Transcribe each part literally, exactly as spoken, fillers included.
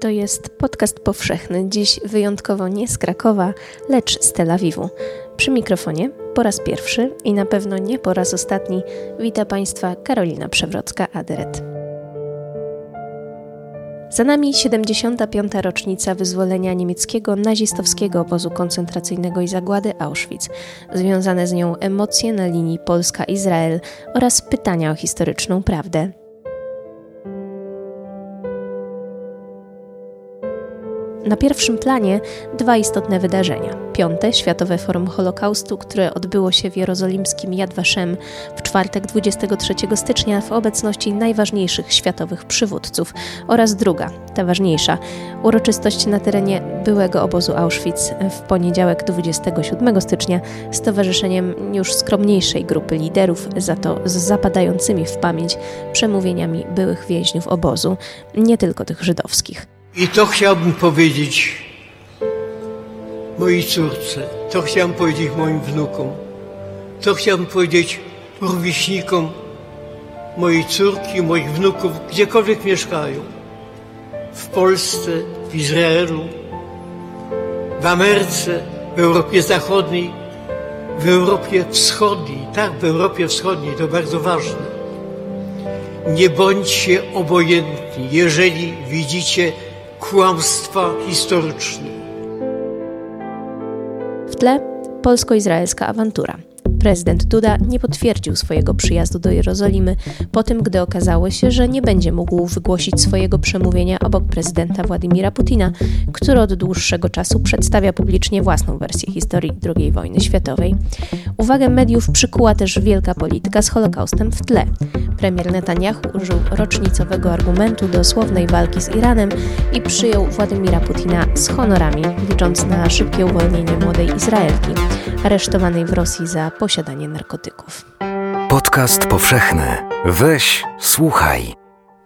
To jest podcast powszechny, dziś wyjątkowo nie z Krakowa, lecz z Tel Awiwu. Przy mikrofonie po raz pierwszy i na pewno nie po raz ostatni wita Państwa Karolina Przewrocka-Aderet. Za nami siedemdziesiąta piąta rocznica wyzwolenia niemieckiego nazistowskiego obozu koncentracyjnego i zagłady Auschwitz, związane z nią emocje na linii Polska-Izrael oraz pytania o historyczną prawdę. Na pierwszym planie dwa istotne wydarzenia. Piąte Światowe Forum Holokaustu, które odbyło się w jerozolimskim Yad Vashem w czwartek dwudziestego trzeciego stycznia w obecności najważniejszych światowych przywódców oraz druga, ta ważniejsza, uroczystość na terenie byłego obozu Auschwitz w poniedziałek dwudziestego siódmego stycznia z towarzyszeniem już skromniejszej grupy liderów, za to z zapadającymi w pamięć przemówieniami byłych więźniów obozu, nie tylko tych żydowskich. I to chciałbym powiedzieć mojej córce, to chciałbym powiedzieć moim wnukom, to chciałbym powiedzieć rówieśnikom mojej córki, moich wnuków, gdziekolwiek mieszkają. W Polsce, w Izraelu, w Ameryce, w Europie Zachodniej, w Europie Wschodniej. Tak, w Europie Wschodniej, to bardzo ważne. Nie bądźcie obojętni, jeżeli widzicie kłamstwa historyczne. W tle polsko-izraelska awantura. Prezydent Duda nie potwierdził swojego przyjazdu do Jerozolimy po tym, gdy okazało się, że nie będzie mógł wygłosić swojego przemówienia obok prezydenta Władimira Putina, który od dłuższego czasu przedstawia publicznie własną wersję historii drugiej wojny światowej. Uwagę mediów przykuła też wielka polityka z Holokaustem w tle. Premier Netanjahu użył rocznicowego argumentu dosłownej walki z Iranem i przyjął Władimira Putina z honorami, licząc na szybkie uwolnienie młodej Izraelki, aresztowanej w Rosji za posiadanie narkotyków. Podcast powszechny. Weź, słuchaj.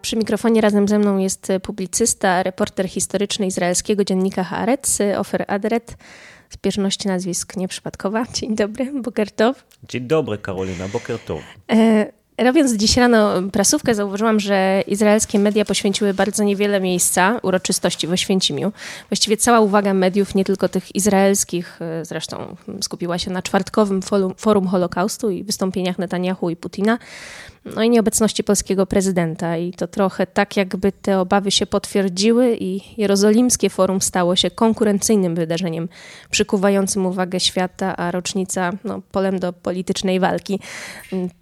Przy mikrofonie razem ze mną jest publicysta, reporter historyczny izraelskiego dziennika Haaretz, Ofer Adret. Zbieżność nazwisk nieprzypadkowa. Dzień dobry, boker tov. Dzień dobry, Karolina, boker tov. E- Robiąc dziś rano prasówkę, zauważyłam, że izraelskie media poświęciły bardzo niewiele miejsca uroczystości w Oświęcimiu. Właściwie cała uwaga mediów, nie tylko tych izraelskich, zresztą skupiła się na czwartkowym Forum Holokaustu i wystąpieniach Netanjahu i Putina, no i nieobecności polskiego prezydenta. I to trochę tak, jakby te obawy się potwierdziły i jerozolimskie forum stało się konkurencyjnym wydarzeniem, przykuwającym uwagę świata, a rocznica no, polem do politycznej walki.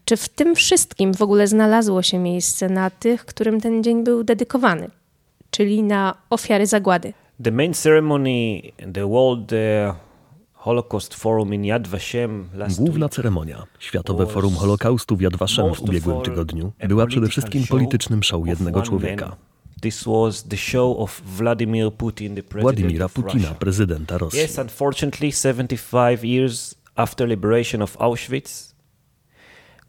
Czy w tym wszystkim w ogóle znalazło się miejsce na tych, którym ten dzień był dedykowany, czyli na ofiary zagłady? The main ceremony, the world Holocaust Forum in Yad Vashem last Główna ceremonia, Światowe Forum Holokaustu w Yad Vashem w ubiegłym tygodniu, była przede wszystkim politycznym show jednego człowieka. This was the show of Vladimir Putin, the president Władimira Putina, prezydenta Rosji. Yes, unfortunately, seventy-five years after liberation of Auschwitz.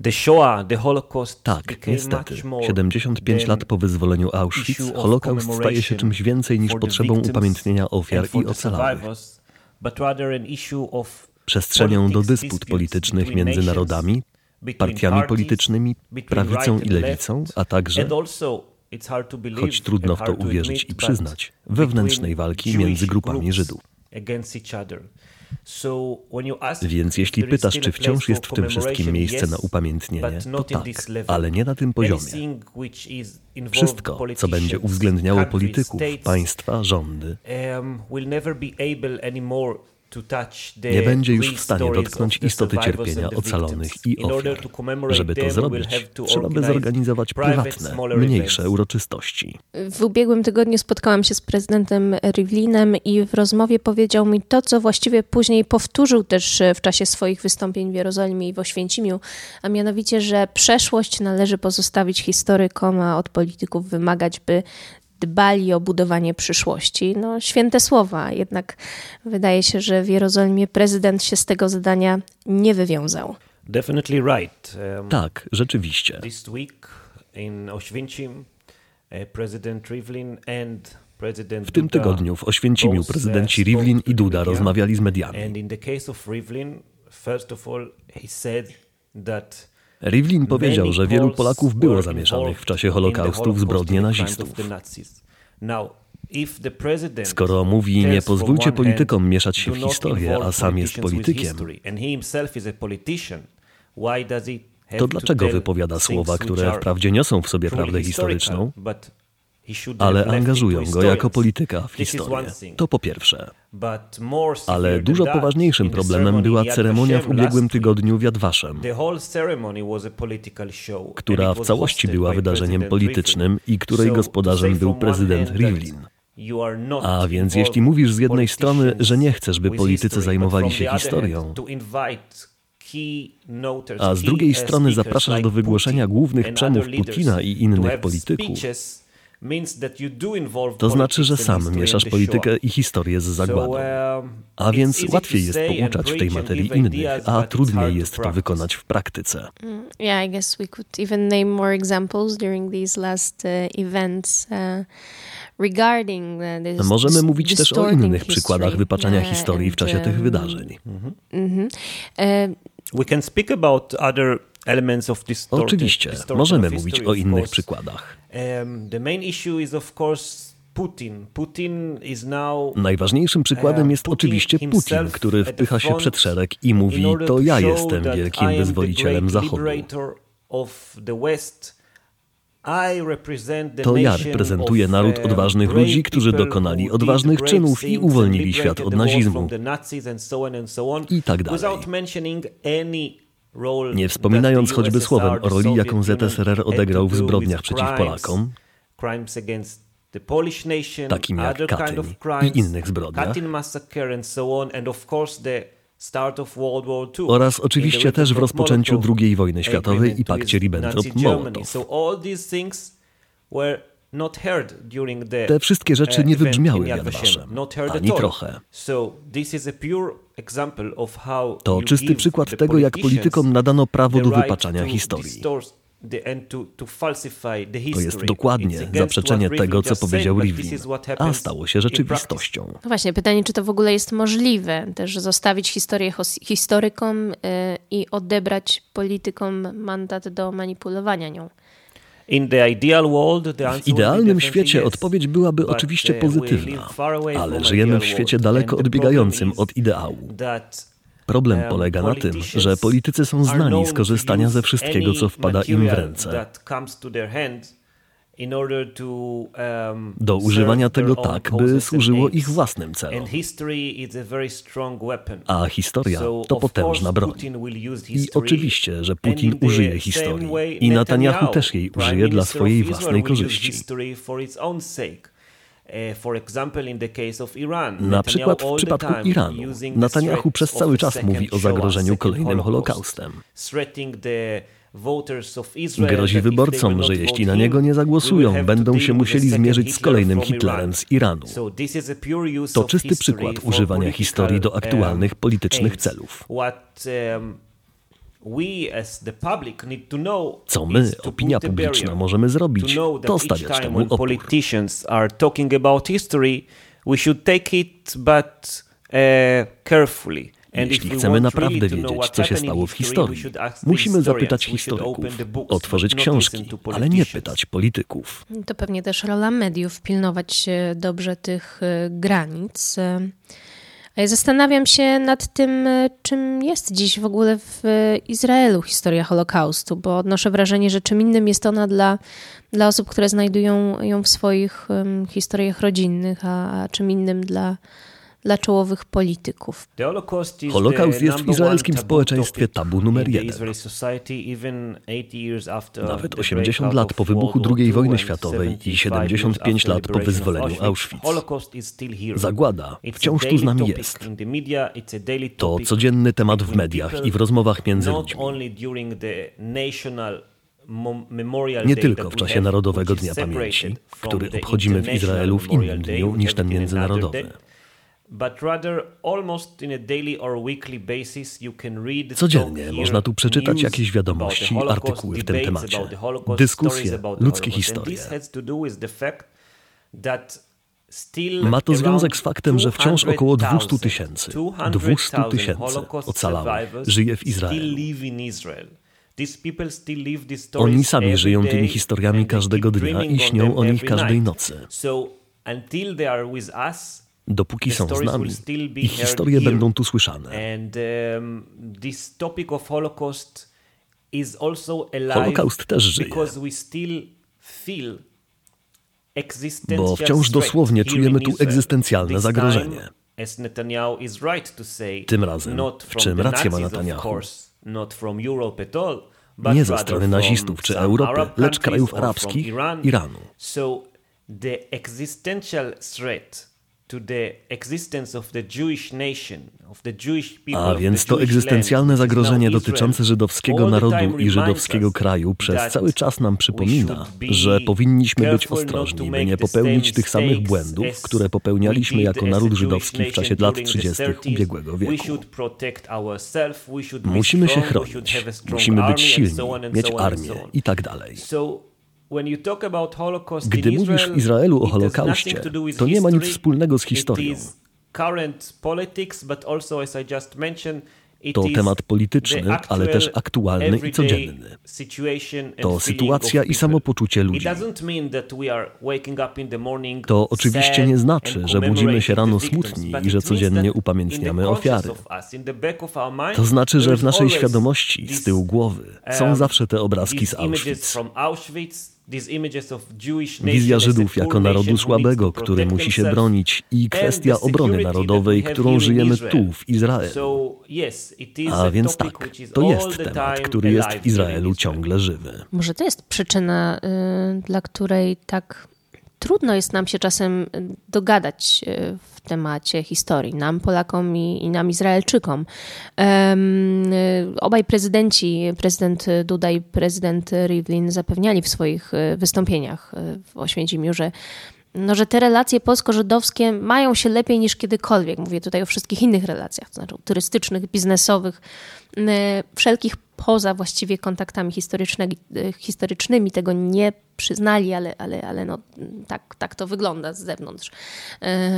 The Shoah, the Holocaust tak, niestety. siedemdziesiąt pięć lat po wyzwoleniu Auschwitz, Holokaust staje się czymś więcej niż potrzebą upamiętnienia ofiar i ocalałych. Przestrzenią do dysput politycznych między narodami, partiami politycznymi, prawicą i lewicą, a także, choć trudno w to uwierzyć i przyznać, wewnętrznej walki między grupami Żydów. Więc jeśli pytasz, czy wciąż jest w tym wszystkim miejsce na upamiętnienie, to tak, ale nie na tym poziomie. Wszystko, co będzie uwzględniało polityków, państwa, rządy, nie będzie już w stanie dotknąć istoty cierpienia ocalonych i ofiar. Żeby to zrobić, trzeba by zorganizować prywatne, mniejsze uroczystości. W ubiegłym tygodniu spotkałam się z prezydentem Rivlinem i w rozmowie powiedział mi to, co właściwie później powtórzył też w czasie swoich wystąpień w Jerozolimie i w Oświęcimiu, a mianowicie, że przeszłość należy pozostawić historykom, a od polityków wymagać, by dbali o budowanie przyszłości. No, święte słowa, jednak wydaje się, że w Jerozolimie prezydent się z tego zadania nie wywiązał. Definitely right. Um, tak, rzeczywiście. This week in Oświęcim, prezydent Rivlin and prezydent Duda. W tym tygodniu w Oświęcimiu prezydenci Rivlin i Duda rozmawiali z mediami. And in the case of Rivlin, first of all, he said that Rivlin powiedział, że wielu Polaków było zamieszanych w czasie Holokaustu w zbrodnie nazistów. Skoro mówi, nie pozwólcie politykom mieszać się w historię, a sam jest politykiem, to dlaczego wypowiada słowa, które wprawdzie niosą w sobie prawdę historyczną, ale angażują go jako polityka w historię? To po pierwsze. Ale dużo poważniejszym problemem była ceremonia w ubiegłym tygodniu w Yad Vashem, która w całości była wydarzeniem politycznym i której gospodarzem był prezydent Rivlin. A więc jeśli mówisz z jednej strony, że nie chcesz, by politycy zajmowali się historią, a z drugiej strony zapraszasz do wygłoszenia głównych przemów Putina i innych polityków, to znaczy, że sam mieszasz politykę i historię z zagładą. A więc łatwiej jest pouczać w tej materii innych, a trudniej jest to wykonać w praktyce. Yeah, I guess we could even name more examples during these last events. Regarding this, możemy mówić też o innych przykładach wypaczania historii w czasie tych wydarzeń. We can speak about other elements of this. Oczywiście, możemy mówić o innych przykładach. The main issue is of course Putin. Putin is now. Najważniejszym przykładem jest oczywiście Putin, który wpycha się przed szereg i mówi: to ja jestem wielkim wyzwolicielem Zachodu. To ja reprezentuję naród odważnych ludzi, którzy dokonali odważnych czynów i uwolnili świat od nazizmu i tak dalej. Nie wspominając choćby słowem o roli, jaką Z S R R odegrał w zbrodniach przeciw Polakom, takim jak Katyń i innych zbrodniach, oraz oczywiście też w rozpoczęciu drugiej wojny światowej i pakcie Ribbentrop-Mołotow. Te wszystkie rzeczy nie wybrzmiały w Yad Vashem, ani trochę. To czysty przykład tego, jak politykom nadano prawo do wypaczania historii. To jest dokładnie zaprzeczenie tego, co powiedział Rivlin, a stało się rzeczywistością. No właśnie, pytanie, czy to w ogóle jest możliwe, też zostawić historię historykom i odebrać politykom mandat do manipulowania nią? W idealnym świecie odpowiedź byłaby oczywiście pozytywna, ale żyjemy w świecie daleko odbiegającym od ideału. Problem polega na tym, że politycy są znani z korzystania ze wszystkiego, co wpada im w ręce, do używania tego tak, by służyło ich własnym celom. A historia to potężna broń. I oczywiście, że Putin użyje historii i Netanjahu też jej użyje dla swojej własnej korzyści. Na przykład w przypadku Iranu, Netanjahu przez cały czas mówi o zagrożeniu kolejnym Holokaustem. Grozi wyborcom, że jeśli na niego nie zagłosują, będą się musieli zmierzyć z kolejnym Hitlerem z Iranu. To czysty przykład używania historii do aktualnych politycznych celów. Co my, opinia publiczna, możemy zrobić, to stawiać temu opór. Jeśli chcemy naprawdę wiedzieć, co się stało w historii, musimy zapytać historyków, otworzyć książki, ale nie pytać polityków. To pewnie też rola mediów, pilnować dobrze tych granic. Zastanawiam się nad tym, czym jest dziś w ogóle w Izraelu historia Holokaustu, bo odnoszę wrażenie, że czym innym jest ona dla, dla osób, które znajdują ją w swoich um, historiach rodzinnych, a, a czym innym dla, dla czołowych polityków. Holokaust jest w izraelskim społeczeństwie tabu numer jeden. Nawet osiemdziesiąt lat po wybuchu drugiej wojny światowej i siedemdziesiąt pięć lat po wyzwoleniu Auschwitz. Zagłada wciąż tu z nami jest. To codzienny temat w mediach i w rozmowach między ludźmi. Nie tylko w czasie Narodowego Dnia Pamięci, który obchodzimy w Izraelu w innym dniu niż ten międzynarodowy. Codziennie można tu przeczytać jakieś wiadomości, artykuły w tym temacie, dyskusje, ludzkie historie. Ma to związek z faktem, że wciąż około dwieście tysięcy, dwieście tysięcy ocalałych żyje w Izraelu. Oni sami żyją tymi historiami każdego dnia i śnią o nich każdej nocy. Dopóki są z nami, ich historie będą tu słyszane. Holokaust też żyje, bo wciąż dosłownie czujemy tu egzystencjalne zagrożenie. Tym razem, w czym rację ma Netanjahu? Nie ze strony nazistów czy Europy, lecz krajów arabskich, Iranu. A więc to egzystencjalne zagrożenie dotyczące żydowskiego narodu i żydowskiego kraju przez cały czas nam przypomina, że powinniśmy być ostrożni, by nie popełnić tych samych błędów, które popełnialiśmy jako naród żydowski w czasie lat trzydziestych ubiegłego wieku. Musimy się chronić, musimy być silni, mieć armię i tak dalej. Gdy mówisz w Izraelu o Holokauście, to nie ma nic wspólnego z historią. To temat polityczny, ale też aktualny i codzienny. To sytuacja i samopoczucie ludzi. To oczywiście nie znaczy, że budzimy się rano smutni i że codziennie upamiętniamy ofiary. To znaczy, że w naszej świadomości, z tyłu głowy, są zawsze te obrazki z Auschwitz. Wizja Żydów jako narodu słabego, który musi się bronić, i kwestia obrony narodowej, którą żyjemy tu, w Izraelu. A więc tak, to jest temat, który jest w Izraelu ciągle żywy. Może to jest przyczyna, dla której tak trudno jest nam się czasem dogadać w temacie historii, nam Polakom i, i nam Izraelczykom. Um, obaj prezydenci, prezydent Duda i prezydent Rivlin, zapewniali w swoich wystąpieniach w Oświęcimiu, że, no, że te relacje polsko-żydowskie mają się lepiej niż kiedykolwiek. Mówię tutaj o wszystkich innych relacjach, to znaczy turystycznych, biznesowych, wszelkich poza właściwie kontaktami historycznymi, historycznymi tego nie przyznali, ale, ale, ale no, tak, tak to wygląda z zewnątrz,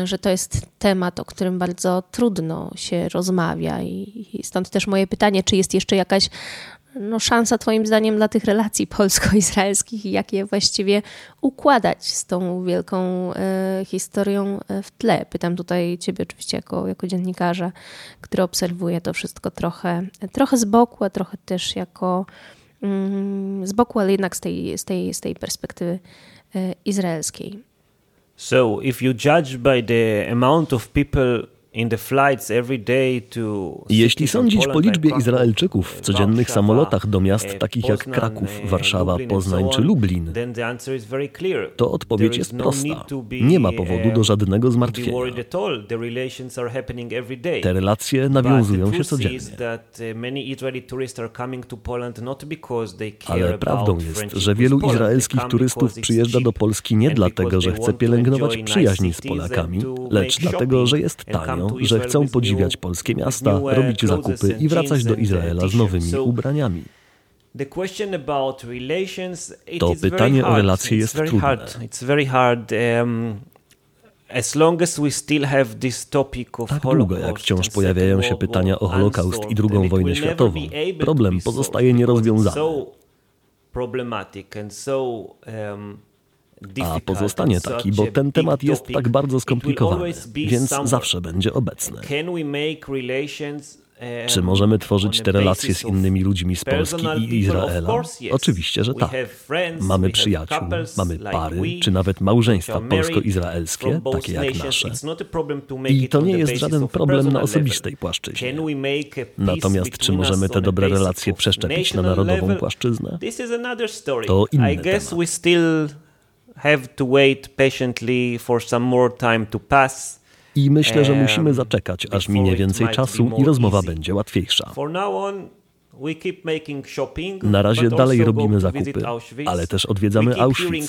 że to jest temat, o którym bardzo trudno się rozmawia i stąd też moje pytanie, czy jest jeszcze jakaś no, szansa twoim zdaniem dla tych relacji polsko-izraelskich i jak je właściwie układać z tą wielką e, historią w tle. Pytam tutaj ciebie oczywiście jako, jako dziennikarza, który obserwuje to wszystko trochę, trochę z boku, a trochę też jako mm, z boku, ale jednak z tej, z tej, z tej perspektywy e, izraelskiej. So if you judge by the amount of people Jeśli sądzić po liczbie Izraelczyków w codziennych samolotach do miast takich jak Kraków, Warszawa, Poznań czy Lublin, to odpowiedź jest prosta. Nie ma powodu do żadnego zmartwienia. Te relacje nawiązują się codziennie. Ale prawdą jest, że wielu izraelskich turystów przyjeżdża do Polski nie dlatego, że chce pielęgnować przyjaźń z Polakami, lecz dlatego, że jest tanio, że chcą podziwiać polskie miasta, robić zakupy i wracać do Izraela z nowymi ubraniami. To pytanie o relacje jest trudne. Tak długo, jak wciąż pojawiają się pytania o Holokaust i drugą wojnę światową, problem pozostaje nierozwiązany. A pozostanie taki, bo ten temat jest tak bardzo skomplikowany, więc zawsze będzie obecny. Czy możemy tworzyć te relacje z innymi ludźmi z Polski i Izraela? Oczywiście, że tak. Mamy przyjaciół, mamy pary, czy nawet małżeństwa polsko-izraelskie, takie jak nasze. I to nie jest żaden problem na osobistej płaszczyźnie. Natomiast czy możemy te dobre relacje przeszczepić na narodową płaszczyznę? To inny temat. I myślę, że musimy zaczekać, aż minie więcej czasu i rozmowa będzie łatwiejsza. Na razie dalej robimy zakupy, ale też odwiedzamy Auschwitz.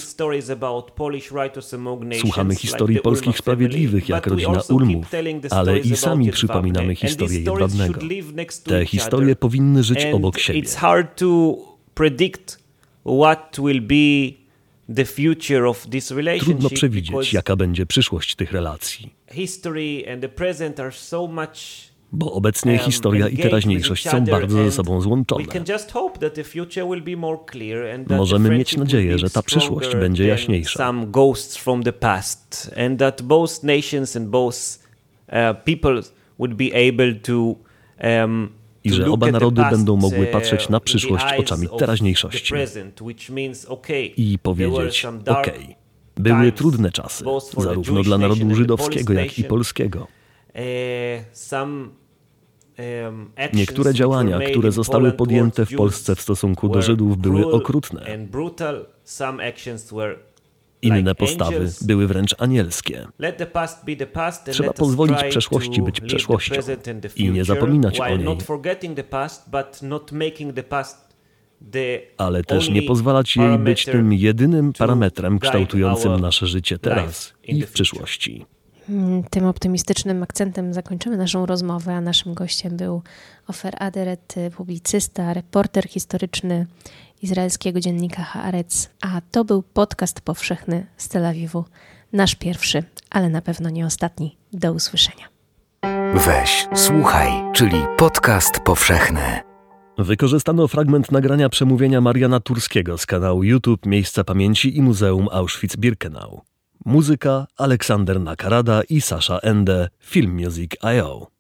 Słuchamy historii polskich sprawiedliwych, jak rodzina Ulmów, ale i sami przypominamy historię Jedwabnego. Te historie powinny żyć obok siebie. Trudno przewidzieć, jaka będzie przyszłość tych relacji. bo obecnie historia i teraźniejszość są bardzo ze sobą złączone. Możemy mieć nadzieję, że ta przyszłość będzie jaśniejsza. I że oba narody będą mogły patrzeć na przyszłość oczami teraźniejszości i powiedzieć: OK, były trudne czasy, zarówno dla narodu żydowskiego, jak i polskiego. Niektóre działania, które zostały podjęte w Polsce w stosunku do Żydów, były okrutne. Inne postawy były wręcz anielskie. Trzeba pozwolić przeszłości być przeszłością i nie zapominać o niej, ale też nie pozwalać jej być tym jedynym parametrem kształtującym nasze życie teraz i w przyszłości. Tym optymistycznym akcentem zakończymy naszą rozmowę, a naszym gościem był Ofer Adret, publicysta, reporter historyczny izraelskiego dziennika Haaretz. A to był podcast powszechny z Tel Awiwu. Nasz pierwszy, ale na pewno nie ostatni. Do usłyszenia. Weź, słuchaj, czyli podcast powszechny. Wykorzystano fragment nagrania przemówienia Mariana Turskiego z kanału YouTube Miejsca Pamięci i Muzeum Auschwitz-Birkenau. Muzyka Aleksander Nakarada i Sasha Ende, Film Music kropka io.